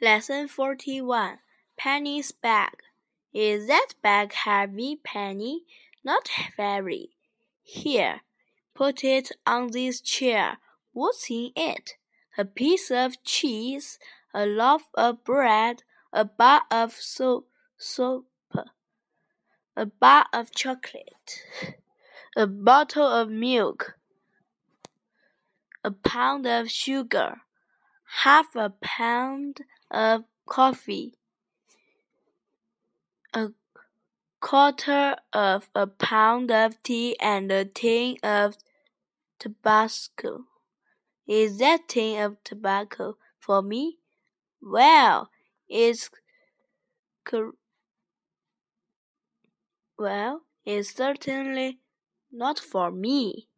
Lesson 41. Penny's bag. Is that bag heavy, Penny? Not very. Here, put it on this chair. What's in it? A piece of cheese, a loaf of bread, a bar of soap, a bar of chocolate, a bottle of milk, a pound of sugar, half a pound of coffee, a quarter of a pound of tea, and a tin of tobacco. Is that tin of tobacco for me? Well, it's certainly not for me.